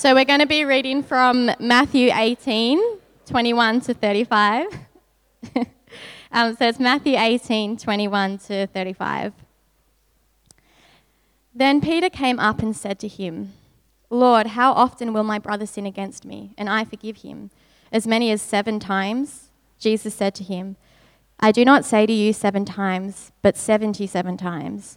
So we're going to be reading from Matthew 18:21-35. So it's Matthew 18:21-35. Then Peter came up and said to him, "Lord, how often will my brother sin against me, and I forgive him? As many as 7 times?" Jesus said to him, "I do not say to you 7 times, but 77 times.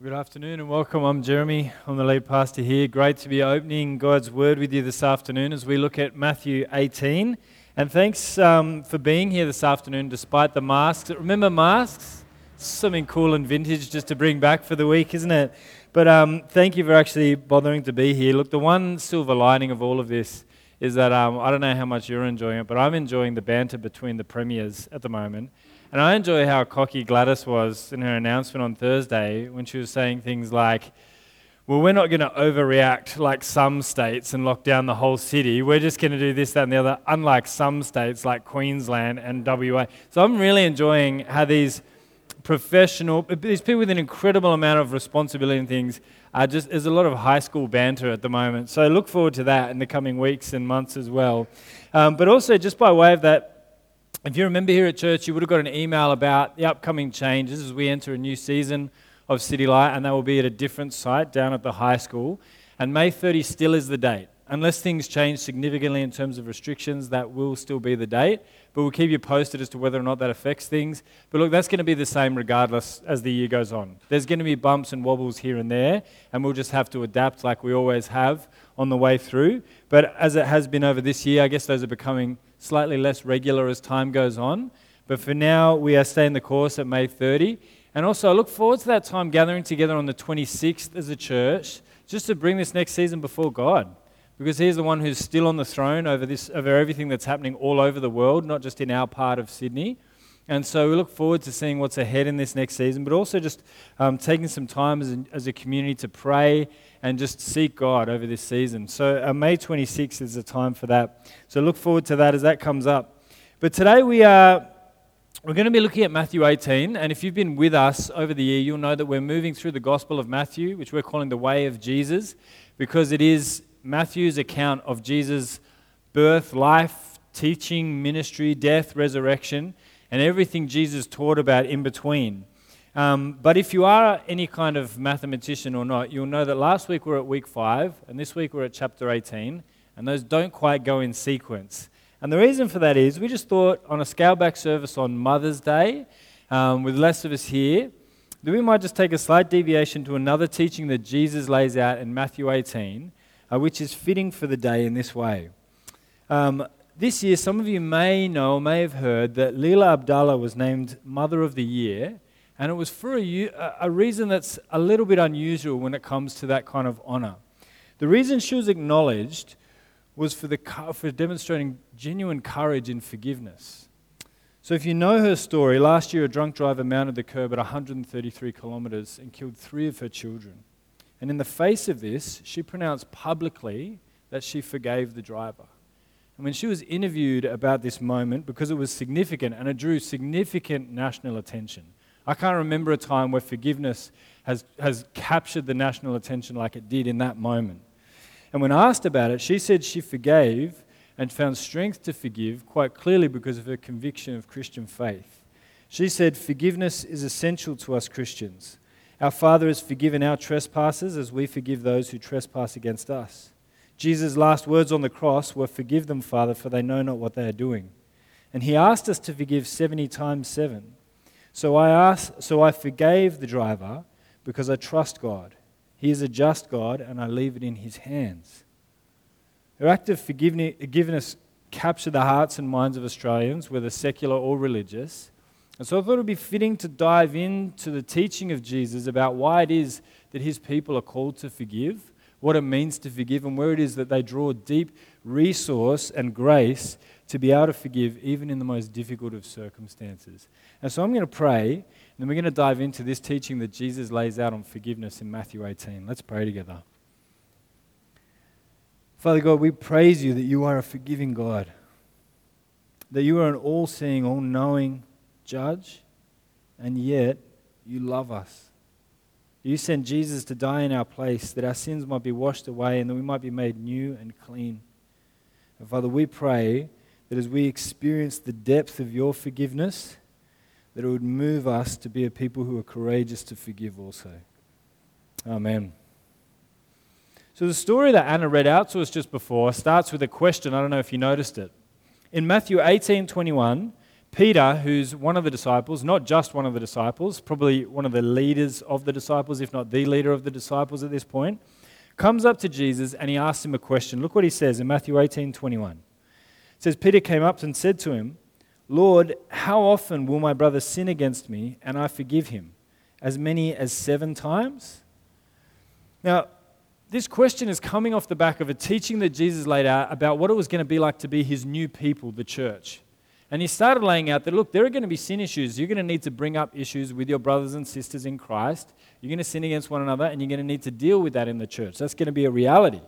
Good afternoon and welcome. I'm Jeremy. I'm the lead pastor here. Great to be opening God's Word with you this afternoon as we look at Matthew 18. And thanks for being here this afternoon despite the masks. Remember masks? Something cool and vintage just to bring back for the week, isn't it? But thank you for actually bothering to be here. Look, the one silver lining of all of this is that I don't know how much you're enjoying it, but I'm enjoying the banter between the premiers at the moment. And I enjoy how cocky Gladys was in her announcement on Thursday when she was saying things like, "Well, we're not going to overreact like some states and lock down the whole city. We're just going to do this, that, and the other, unlike some states like Queensland and WA." So I'm really enjoying how these these people with an incredible amount of responsibility and things are just, there's a lot of high school banter at the moment. So I look forward to that in the coming weeks and months as well. But also just by way of that, if you remember here at church, you would have got an email about the upcoming changes as we enter a new season of City Light, and they will be at a different site down at the high school. And May 30 still is the date. Unless things change significantly in terms of restrictions, that will still be the date. But we'll keep you posted as to whether or not that affects things. But look, that's going to be the same regardless as the year goes on. There's going to be bumps and wobbles here and there, and we'll just have to adapt like we always have on the way through. But as it has been over this year, I guess those are becoming slightly less regular as time goes on. But for now, we are staying the course at May 30. And also, I look forward to that time gathering together on the 26th as a church, just to bring this next season before God. Because He's the one who's still on the throne over everything that's happening all over the world, not just in our part of Sydney. And so we look forward to seeing what's ahead in this next season, but also just taking some time as a community to pray and just seek God over this season. So May 26th is the time for that. So look forward to that as that comes up. But today we're going to be looking at Matthew 18. And if you've been with us over the year, you'll know that we're moving through the Gospel of Matthew, which we're calling the Way of Jesus, because it is Matthew's account of Jesus' birth, life, teaching, ministry, death, resurrection, and everything Jesus taught about in between. But if you are any kind of mathematician or not, you'll know that last week we're at week 5, and this week we're at chapter 18, and those don't quite go in sequence. And the reason for that is we just thought on a scale-back service on Mother's Day, with less of us here, that we might just take a slight deviation to another teaching that Jesus lays out in Matthew 18, which is fitting for the day in this way. This year, some of you may have heard that Leela Abdallah was named Mother of the Year, and it was for a reason that's a little bit unusual when it comes to that kind of honour. The reason she was acknowledged was for demonstrating genuine courage in forgiveness. So if you know her story, last year a drunk driver mounted the curb at 133 kilometres and killed 3 of her children. And in the face of this, she pronounced publicly that she forgave the driver. And when she was interviewed about this moment, because it was significant and it drew significant national attention, I can't remember a time where forgiveness has captured the national attention like it did in that moment. And when asked about it, she said she forgave and found strength to forgive quite clearly because of her conviction of Christian faith. She said, "Forgiveness is essential to us Christians. Our Father has forgiven our trespasses as we forgive those who trespass against us. Jesus' last words on the cross were, 'Forgive them, Father, for they know not what they are doing.' And he asked us to forgive 70 times 7. So I forgave the driver because I trust God. He is a just God, and I leave it in his hands." Her act of forgiveness captured the hearts and minds of Australians, whether secular or religious. And so I thought it would be fitting to dive into the teaching of Jesus about why it is that his people are called to forgive, what it means to forgive, and where it is that they draw deep resource and grace to be able to forgive even in the most difficult of circumstances. And so I'm going to pray, and then we're going to dive into this teaching that Jesus lays out on forgiveness in Matthew 18. Let's pray together. Father God, we praise you that you are a forgiving God, that you are an all-seeing, all-knowing judge, and yet you love us. You sent Jesus to die in our place, that our sins might be washed away and that we might be made new and clean. And Father, we pray that as we experience the depth of your forgiveness, that it would move us to be a people who are courageous to forgive also. Amen. So the story that Anna read out to us just before starts with a question. I don't know if you noticed it. In Matthew 18:21, Peter, who's one of the disciples, not just one of the disciples, probably one of the leaders of the disciples, if not the leader of the disciples at this point, comes up to Jesus and he asks him a question. Look what he says in Matthew 18:21. It says, "Peter came up and said to him, 'Lord, how often will my brother sin against me and I forgive him? As many as 7 times?'" Now, this question is coming off the back of a teaching that Jesus laid out about what it was going to be like to be his new people, the church. And he started laying out that, look, there are going to be sin issues. You're going to need to bring up issues with your brothers and sisters in Christ. You're going to sin against one another, and you're going to need to deal with that in the church. That's going to be a reality.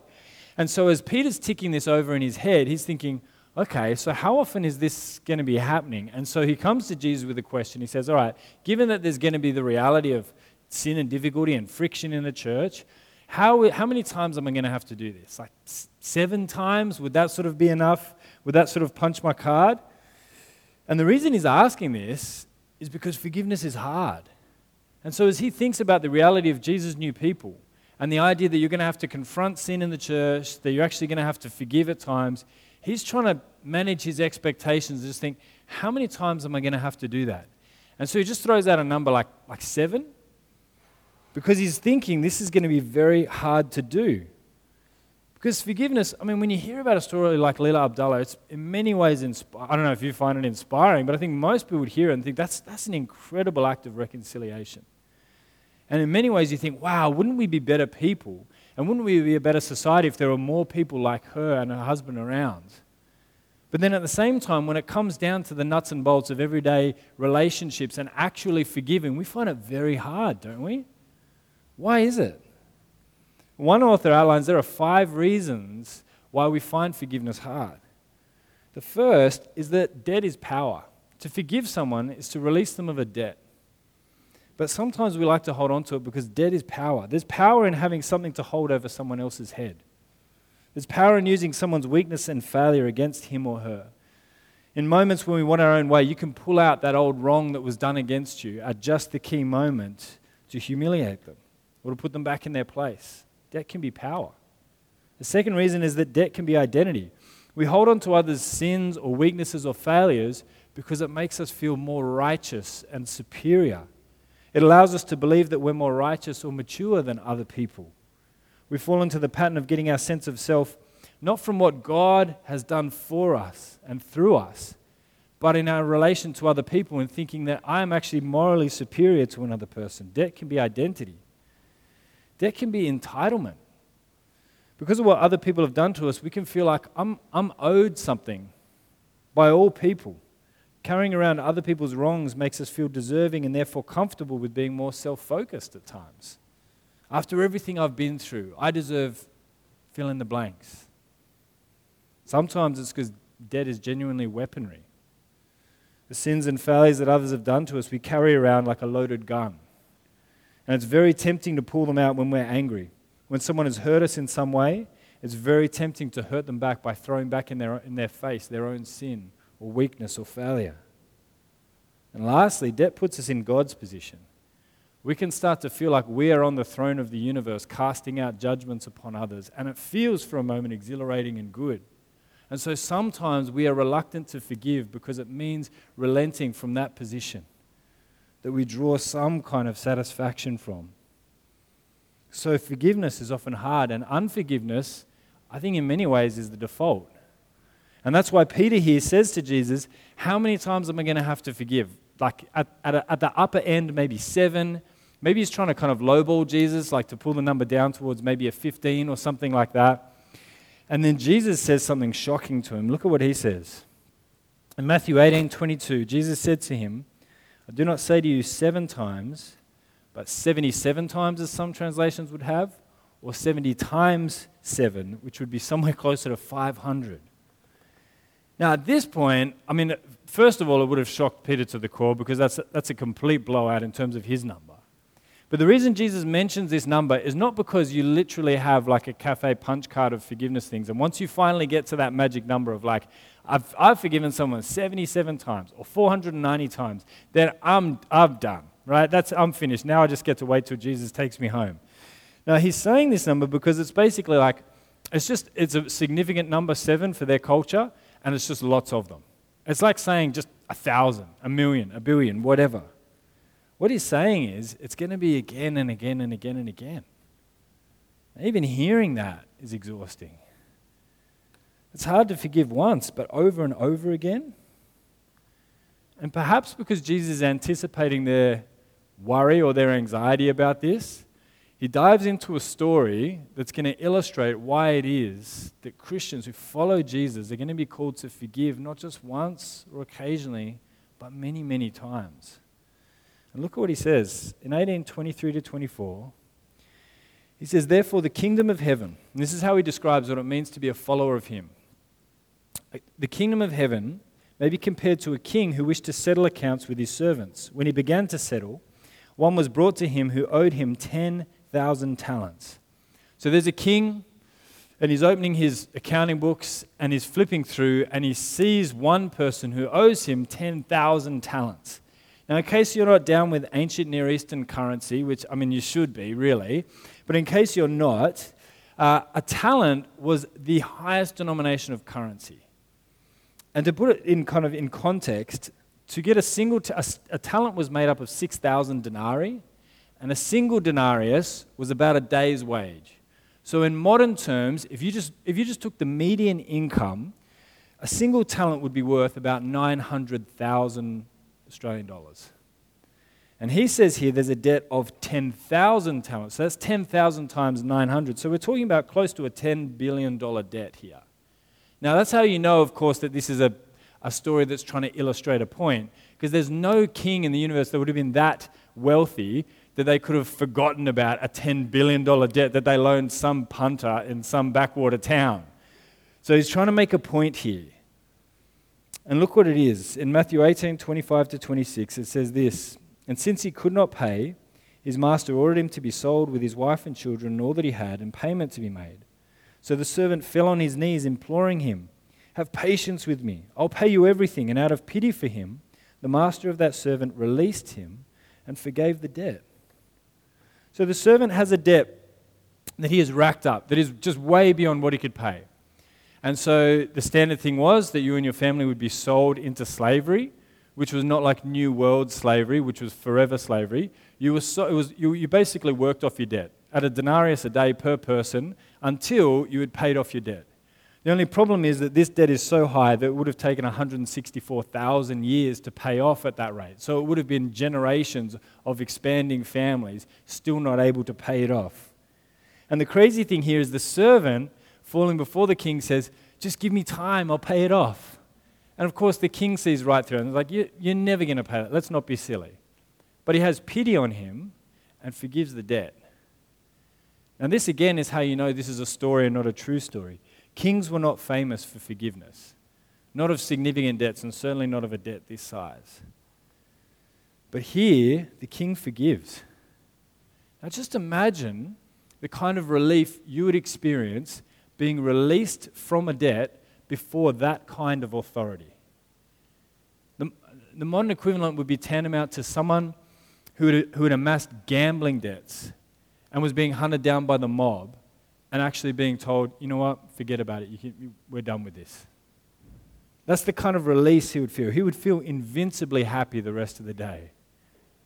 And so as Peter's ticking this over in his head, he's thinking, okay, so how often is this going to be happening? And so he comes to Jesus with a question. He says, all right, given that there's going to be the reality of sin and difficulty and friction in the church, how many times am I going to have to do this? Like 7 times? Would that sort of be enough? Would that sort of punch my card? And the reason he's asking this is because forgiveness is hard. And so as he thinks about the reality of Jesus' new people and the idea that you're going to have to confront sin in the church, that you're actually going to have to forgive at times, he's trying to manage his expectations and just think, how many times am I going to have to do that? And so he just throws out a number like 7. Because he's thinking this is going to be very hard to do. Because forgiveness, I mean, when you hear about a story like Leela Abdallah, it's in many ways, I don't know if you find it inspiring, but I think most people would hear it and think that's an incredible act of reconciliation. And in many ways you think, wow, wouldn't we be better people? And wouldn't we be a better society if there were more people like her and her husband around? But then at the same time, when it comes down to the nuts and bolts of everyday relationships and actually forgiving, we find it very hard, don't we? Why is it? One author outlines there are 5 reasons why we find forgiveness hard. The first is that debt is power. To forgive someone is to release them of a debt. But sometimes we like to hold on to it because debt is power. There's power in having something to hold over someone else's head. There's power in using someone's weakness and failure against him or her. In moments when we want our own way, you can pull out that old wrong that was done against you at just the key moment to humiliate them, or to put them back in their place. Debt can be power. The second reason is that debt can be identity. We hold on to others' sins or weaknesses or failures because it makes us feel more righteous and superior. It allows us to believe that we're more righteous or mature than other people. We fall into the pattern of getting our sense of self not from what God has done for us and through us, but in our relation to other people and thinking that I am actually morally superior to another person. Debt can be identity. That can be entitlement. Because of what other people have done to us, we can feel like I'm owed something by all people. Carrying around other people's wrongs makes us feel deserving and therefore comfortable with being more self-focused at times. After everything I've been through, I deserve fill in the blanks. Sometimes it's because debt is genuinely weaponry. The sins and failures that others have done to us, we carry around like a loaded gun. And it's very tempting to pull them out when we're angry. When someone has hurt us in some way, it's very tempting to hurt them back by throwing back in their face their own sin or weakness or failure. And lastly, debt puts us in God's position. We can start to feel like we are on the throne of the universe, casting out judgments upon others, and it feels for a moment exhilarating and good. And so sometimes we are reluctant to forgive because it means relenting from that position that we draw some kind of satisfaction from. So forgiveness is often hard, and unforgiveness, I think in many ways, is the default. And that's why Peter here says to Jesus, how many times am I going to have to forgive? Like at the upper end, maybe 7. Maybe he's trying to kind of lowball Jesus, like to pull the number down towards maybe a 15 or something like that. And then Jesus says something shocking to him. Look at what he says. In Matthew 18:22, Jesus said to him, I do not say to you 7 times, but 77 times, as some translations would have, or 70 times 7, which would be somewhere closer to 500. Now, at this point, I mean, first of all, it would have shocked Peter to the core because that's a complete blowout in terms of his number. But the reason Jesus mentions this number is not because you literally have like a cafe punch card of forgiveness things. And once you finally get to that magic number of like, I've forgiven someone 77 times or 490 times, then I'm done, right? I'm finished. Now I just get to wait till Jesus takes me home. Now, he's saying this number because it's basically like, it's a significant number, 7, for their culture. And it's just lots of them. It's like saying just 1,000, 1,000,000, 1,000,000,000, whatever. What he's saying is it's going to be again and again and again and again. Even hearing that is exhausting. It's hard to forgive once, but over and over again. And perhaps because Jesus is anticipating their worry or their anxiety about this, he dives into a story that's going to illustrate why it is that Christians who follow Jesus are going to be called to forgive not just once or occasionally, but many, many times. And look at what he says in 18:23-24. He says, therefore, the kingdom of heaven, and this is how he describes what it means to be a follower of him. The kingdom of heaven may be compared to a king who wished to settle accounts with his servants. When he began to settle, one was brought to him who owed him 10,000 talents. So there's a king, and he's opening his accounting books, and he's flipping through, and he sees one person who owes him 10,000 talents. Now, in case you're not down with ancient Near Eastern currency, which, I mean, you should be, really, but in case you're not, a talent was the highest denomination of currency. And to put it in kind of in context, to get a talent was made up of 6,000 denarii, and a single denarius was about a day's wage. So in modern terms, if you just took the median income, a single talent would be worth about 900,000 Australian dollars. And he says here there's a debt of 10,000 talents. So that's 10,000 times 900. So we're talking about close to a $10 billion debt here. Now that's how you know, of course, that this is a story that's trying to illustrate a point, because there's no king in the universe that would have been that wealthy that they could have forgotten about a $10 billion debt that they loaned some punter in some backwater town. So he's trying to make a point here. And look what it is. In Matthew 18:25-26, it says this, and since he could not pay, his master ordered him to be sold with his wife and children and all that he had, and payment to be made. So the servant fell on his knees, imploring him, have patience with me, I'll pay you everything. And out of pity for him, the master of that servant released him and forgave the debt. So the servant has a debt that he has racked up, that is just way beyond what he could pay. And so the standard thing was that you and your family would be sold into slavery, which was not like New World slavery, which was forever slavery. You basically worked off your debt at a denarius a day per person until you had paid off your debt. The only problem is that this debt is so high that it would have taken 164,000 years to pay off at that rate. So it would have been generations of expanding families still not able to pay it off. And the crazy thing here is the servant falling before the king says, just give me time, I'll pay it off. And of course the king sees right through and is like, you're never going to pay that, let's not be silly. But he has pity on him and forgives the debt. And this again is how you know this is a story and not a true story. Kings were not famous for forgiveness. not of significant debts, and certainly not of a debt this size. But here, the king forgives. Now just imagine the kind of relief you would experience being released from a debt before that kind of authority. The modern equivalent would be tantamount to someone who had amassed gambling debts and was being hunted down by the mob and actually being told, you know what, forget about it, we're done with this. That's the kind of release he would feel. He would feel invincibly happy the rest of the day.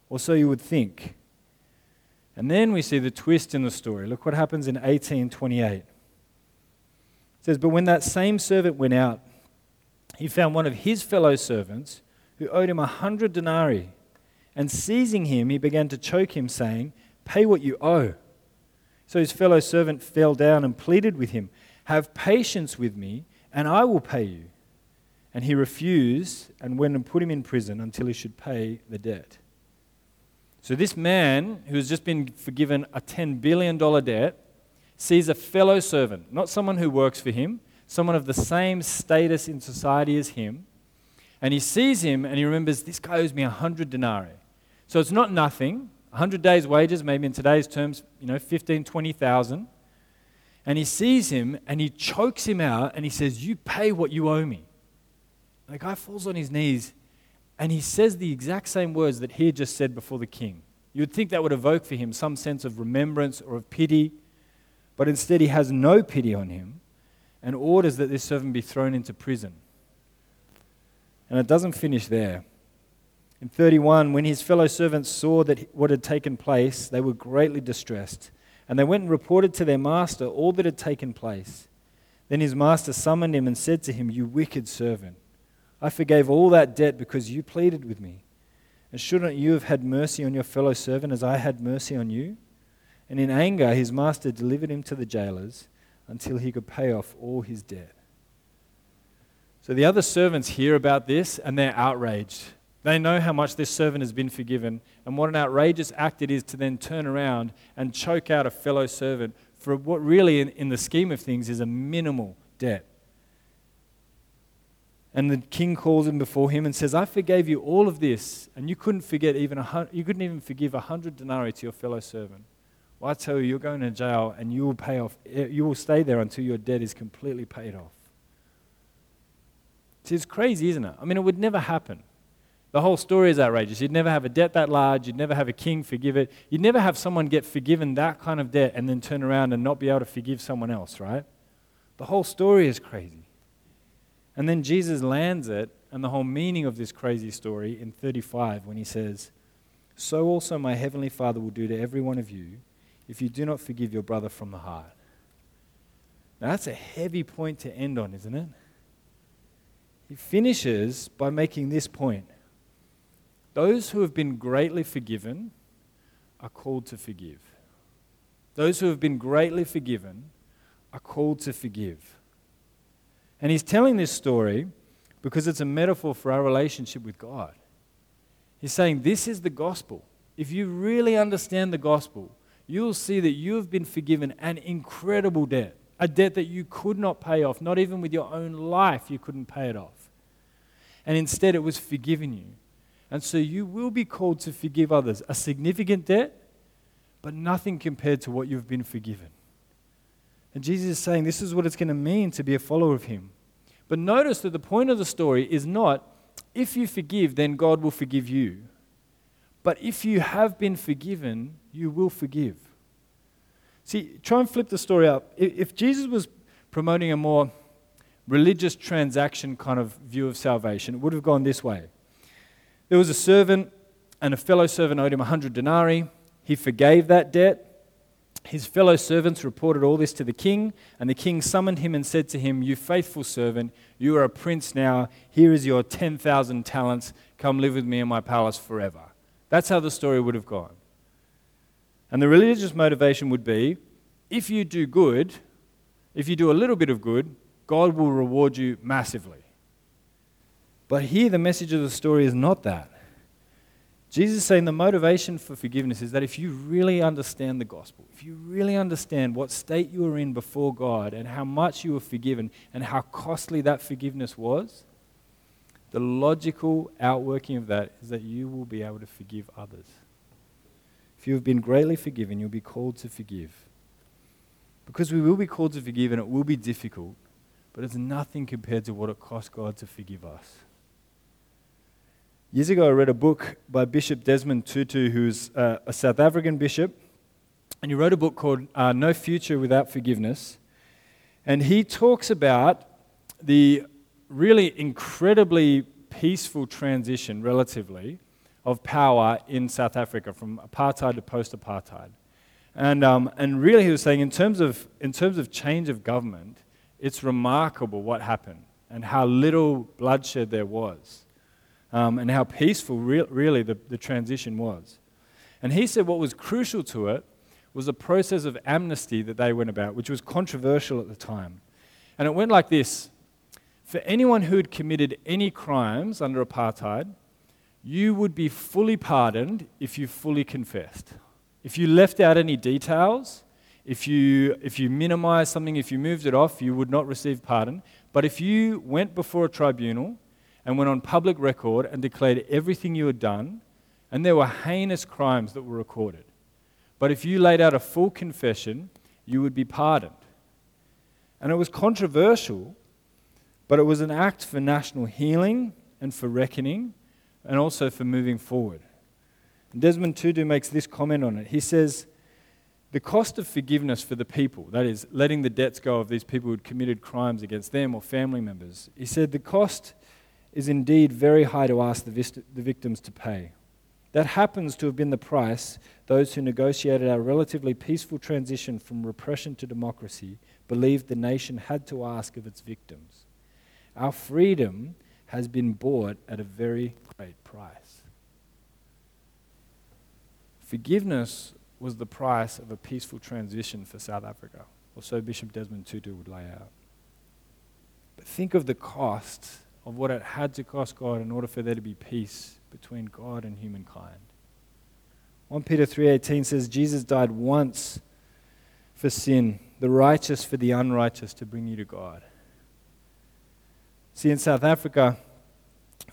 Or so you would think. And then we see the twist in the story. Look what happens in 18:28. It says, but when that same servant went out, he found one of his fellow servants who owed him 100 denarii. And seizing him, he began to choke him, saying, pay what you owe. So his fellow servant fell down and pleaded with him, have patience with me, and I will pay you. And he refused and went and put him in prison until he should pay the debt. So this man, who has just been forgiven a $10 billion debt, sees a fellow servant, not someone who works for him, someone of the same status in society as him, and he sees him and he remembers, this guy owes me 100 denarii. So it's not nothing, 100 days' wages, maybe in today's terms, 15,000, 20,000. And he sees him and he chokes him out and he says, you pay what you owe me. And the guy falls on his knees and he says the exact same words that he had just said before the king. You would think that would evoke for him some sense of remembrance or of pity, but instead he has no pity on him and orders that this servant be thrown into prison. And it doesn't finish there. In 31, when his fellow servants saw that what had taken place, they were greatly distressed, and they went and reported to their master all that had taken place. Then his master summoned him and said to him, you wicked servant, I forgave all that debt because you pleaded with me. And shouldn't you have had mercy on your fellow servant as I had mercy on you? And in anger, his master delivered him to the jailers until he could pay off all his debt. So the other servants hear about this and they're outraged. They know how much this servant has been forgiven and what an outrageous act it is to then turn around and choke out a fellow servant for what really, in the scheme of things, is a minimal debt. And the king calls him before him and says, I forgave you all of this and you couldn't even forgive 100 denarii to your fellow servant. Well, I tell you, you're going to jail and you will stay there until your debt is completely paid off. It's crazy, isn't it? I mean, it would never happen. The whole story is outrageous. You'd never have a debt that large. You'd never have a king forgive it. You'd never have someone get forgiven that kind of debt and then turn around and not be able to forgive someone else, right? The whole story is crazy. And then Jesus lands it and the whole meaning of this crazy story in 35 when he says, so also my heavenly Father will do to every one of you if you do not forgive your brother from the heart. Now, that's a heavy point to end on, isn't it? He finishes by making this point. Those who have been greatly forgiven are called to forgive. Those who have been greatly forgiven are called to forgive. And he's telling this story because it's a metaphor for our relationship with God. He's saying this is the gospel. If you really understand the gospel, you'll see that you have been forgiven an incredible debt. A debt that you could not pay off, not even with your own life you couldn't pay it off. And instead it was forgiven you. And so you will be called to forgive others. A significant debt, but nothing compared to what you've been forgiven. And Jesus is saying this is what it's going to mean to be a follower of him. But notice that the point of the story is not, if you forgive, then God will forgive you. But if you have been forgiven, you will forgive. See, try and flip the story up. If Jesus was promoting a more religious transaction kind of view of salvation, it would have gone this way. There was a servant, and a fellow servant owed him 100 denarii. He forgave that debt. His fellow servants reported all this to the king, and the king summoned him and said to him, you faithful servant, you are a prince now. Here is your 10,000 talents. Come live with me in my palace forever. That's how the story would have gone. And the religious motivation would be, if you do good, if you do a little bit of good, God will reward you massively. But here the message of the story is not that. Jesus is saying the motivation for forgiveness is that if you really understand the gospel, if you really understand what state you were in before God and how much you were forgiven and how costly that forgiveness was, the logical outworking of that is that you will be able to forgive others. If you have been greatly forgiven, you'll be called to forgive. Because we will be called to forgive, and it will be difficult, but it's nothing compared to what it cost God to forgive us. Years ago, I read a book by Bishop Desmond Tutu, who's a South African bishop, and he wrote a book called No Future Without Forgiveness. And he talks about the really incredibly peaceful transition, relatively, of power in South Africa from apartheid to post-apartheid. And really, he was saying, in terms of change of government, it's remarkable what happened and how little bloodshed there was. And how peaceful really the transition was. And he said what was crucial to it was the process of amnesty that they went about, which was controversial at the time. And it went like this. For anyone who had committed any crimes under apartheid, you would be fully pardoned if you fully confessed. If you left out any details, if you minimized something, if you moved it off, you would not receive pardon. But if you went before a tribunal and went on public record and declared everything you had done, and there were heinous crimes that were recorded. But if you laid out a full confession, you would be pardoned. And it was controversial, but it was an act for national healing and for reckoning, and also for moving forward. And Desmond Tutu makes this comment on it. He says, the cost of forgiveness for the people, that is, letting the debts go of these people who had committed crimes against them or family members, he said the cost is indeed very high to ask the victims to pay. That happens to have been the price those who negotiated our relatively peaceful transition from repression to democracy believed the nation had to ask of its victims. Our freedom has been bought at a very great price. Forgiveness was the price of a peaceful transition for South Africa, or so Bishop Desmond Tutu would lay out. But think of the cost of what it had to cost God in order for there to be peace between God and humankind. 1 Peter 3:18 says, Jesus died once for sin, the righteous for the unrighteous, to bring you to God. See, in South Africa,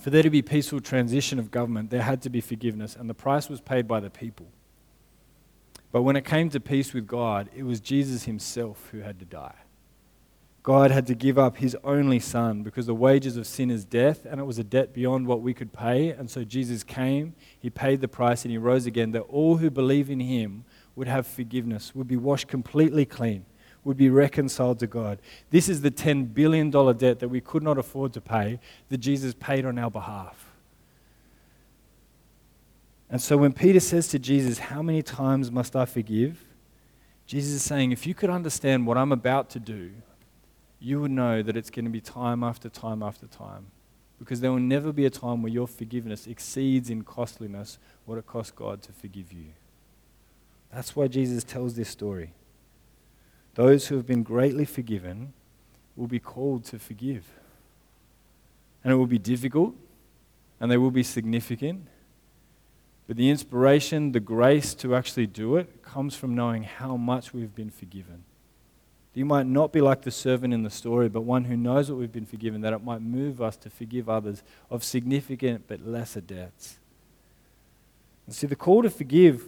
for there to be peaceful transition of government, there had to be forgiveness, and the price was paid by the people. But when it came to peace with God, it was Jesus himself who had to die. God had to give up his only son because the wages of sin is death, and it was a debt beyond what we could pay. And so Jesus came, he paid the price, and he rose again, that all who believe in him would have forgiveness, would be washed completely clean, would be reconciled to God. This is the $10 billion debt that we could not afford to pay, that Jesus paid on our behalf. And so when Peter says to Jesus, how many times must I forgive? Jesus is saying, if you could understand what I'm about to do, you would know that it's going to be time after time after time, because there will never be a time where your forgiveness exceeds in costliness what it cost God to forgive you. That's why Jesus tells this story. Those who have been greatly forgiven will be called to forgive. And it will be difficult, and they will be significant, but the inspiration, the grace to actually do it comes from knowing how much we've been forgiven. You might not be like the servant in the story, but one who knows what we've been forgiven, that it might move us to forgive others of significant but lesser debts. And see, the call to forgive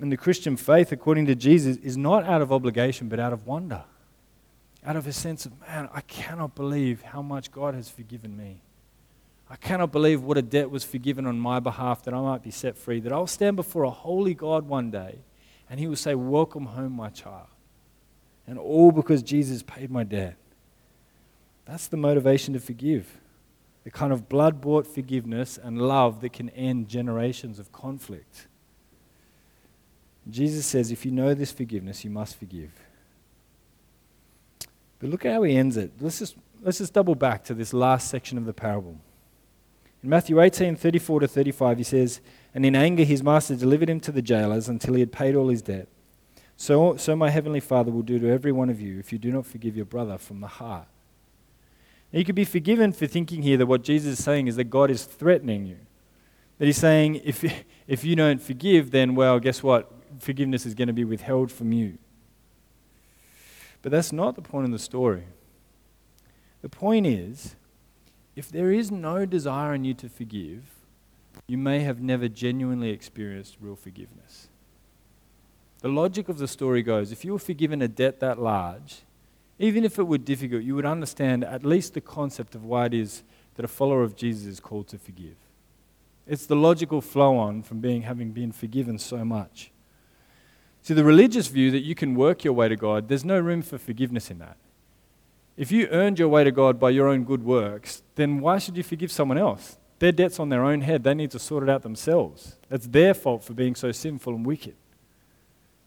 in the Christian faith, according to Jesus, is not out of obligation, but out of wonder. Out of a sense of, man, I cannot believe how much God has forgiven me. I cannot believe what a debt was forgiven on my behalf, that I might be set free, that I'll stand before a holy God one day, and he will say, welcome home, my child. And all because Jesus paid my debt. That's the motivation to forgive. The kind of blood-bought forgiveness and love that can end generations of conflict. Jesus says, if you know this forgiveness, you must forgive. But look at how he ends it. Let's just double back to this last section of the parable. In Matthew 18:34-35, he says, and in anger his master delivered him to the jailers until he had paid all his debt. So my heavenly Father will do to every one of you if you do not forgive your brother from the heart. Now, you could be forgiven for thinking here that what Jesus is saying is that God is threatening you. That he's saying, if you don't forgive, then, well, guess what? Forgiveness is going to be withheld from you. But that's not the point of the story. The point is If there is no desire in you to forgive, you may have never genuinely experienced real forgiveness. The logic of the story goes, if you were forgiven a debt that large, even if it were difficult, you would understand at least the concept of why it is that a follower of Jesus is called to forgive. It's the logical flow on from having been forgiven so much. See, the religious view that you can work your way to God, there's no room for forgiveness in that. If you earned your way to God by your own good works, then why should you forgive someone else? Their debt's on their own head. They need to sort it out themselves. That's their fault for being so sinful and wicked.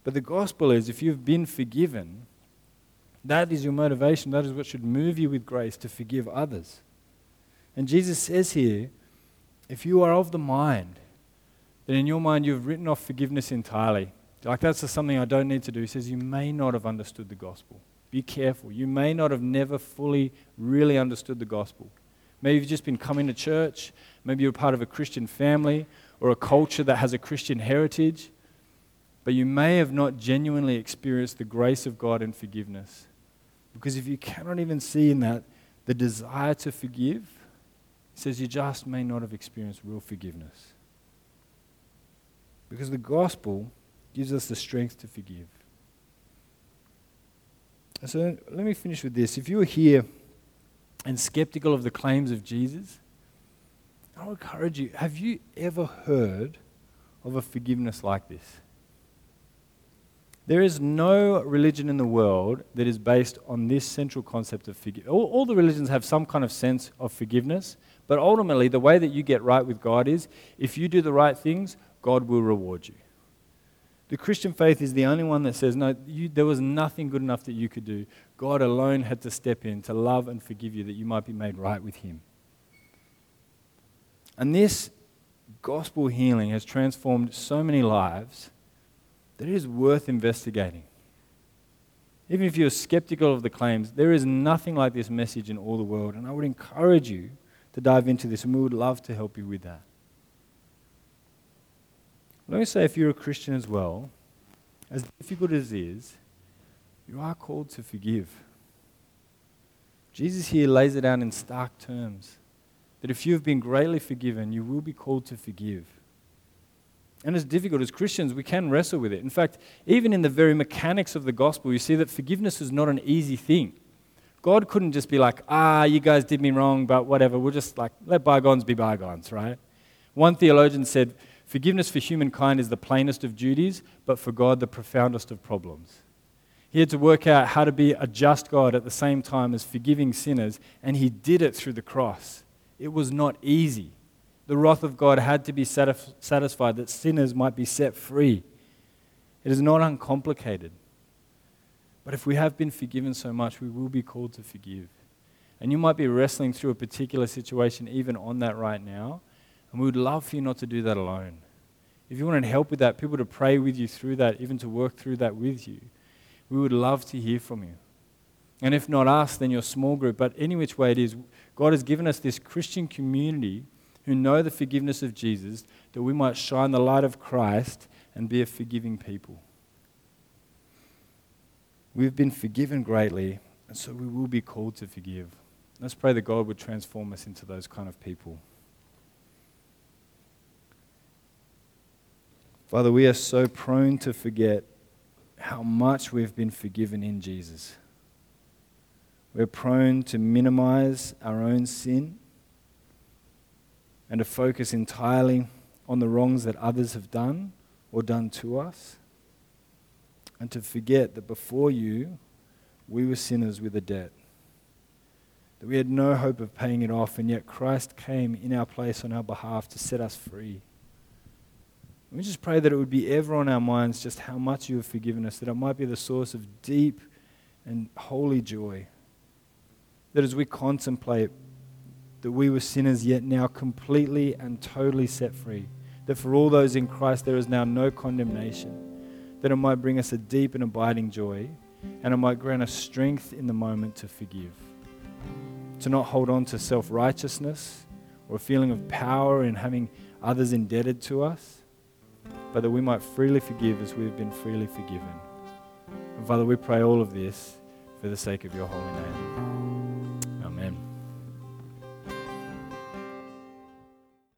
But the gospel is, if you've been forgiven, that is your motivation. That is what should move you with grace to forgive others. And Jesus says here, if you are of the mind, then in your mind you've written off forgiveness entirely. Like, that's just something I don't need to do. He says you may not have understood the gospel. Be careful. You may not have never fully, really understood the gospel. Maybe you've just been coming to church. Maybe you're part of a Christian family or a culture that has a Christian heritage. But you may have not genuinely experienced the grace of God and forgiveness. Because if you cannot even see in that the desire to forgive, it says you just may not have experienced real forgiveness. Because the gospel gives us the strength to forgive. And so let me finish with this. If you are here and skeptical of the claims of Jesus, I'll encourage you, have you ever heard of a forgiveness like this? There is no religion in the world that is based on this central concept of forgiveness. All the religions have some kind of sense of forgiveness, but ultimately the way that you get right with God is, if you do the right things, God will reward you. The Christian faith is the only one that says, no, there was nothing good enough that you could do. God alone had to step in to love and forgive you that you might be made right with Him. And this gospel healing has transformed so many lives that it is worth investigating. Even if you're skeptical of the claims, there is nothing like this message in all the world, and I would encourage you to dive into this, and we would love to help you with that. Let me say, if you're a Christian as well, as difficult as it is, you are called to forgive. Jesus here lays it out in stark terms, that if you've been greatly forgiven, you will be called to forgive. And as difficult as Christians, we can wrestle with it. In fact, even in the very mechanics of the gospel, you see that forgiveness is not an easy thing. God couldn't just be like, you guys did me wrong, but whatever, we'll just let bygones be bygones, right? One theologian said, forgiveness for humankind is the plainest of duties, but for God, the profoundest of problems. He had to work out how to be a just God at the same time as forgiving sinners, and He did it through the cross. It was not easy. The wrath of God had to be satisfied that sinners might be set free. It is not uncomplicated. But if we have been forgiven so much, we will be called to forgive. And you might be wrestling through a particular situation even on that right now. And we would love for you not to do that alone. If you wanted help with that, people to pray with you through that, even to work through that with you, we would love to hear from you. And if not us, then your small group. But any which way it is, God has given us this Christian community who know the forgiveness of Jesus, that we might shine the light of Christ and be a forgiving people. We've been forgiven greatly, and so we will be called to forgive. Let's pray that God would transform us into those kind of people. Father, we are so prone to forget how much we've been forgiven in Jesus. We're prone to minimize our own sin and to focus entirely on the wrongs that others have done or done to us, and to forget that before you, we were sinners with a debt, that we had no hope of paying it off, and yet Christ came in our place on our behalf to set us free. We just pray that it would be ever on our minds just how much you have forgiven us, that it might be the source of deep and holy joy. That as we contemplate that we were sinners yet now completely and totally set free, that for all those in Christ there is now no condemnation, that it might bring us a deep and abiding joy, and it might grant us strength in the moment to forgive, to not hold on to self-righteousness or a feeling of power in having others indebted to us, but that we might freely forgive as we have been freely forgiven. And Father, we pray all of this for the sake of your holy name.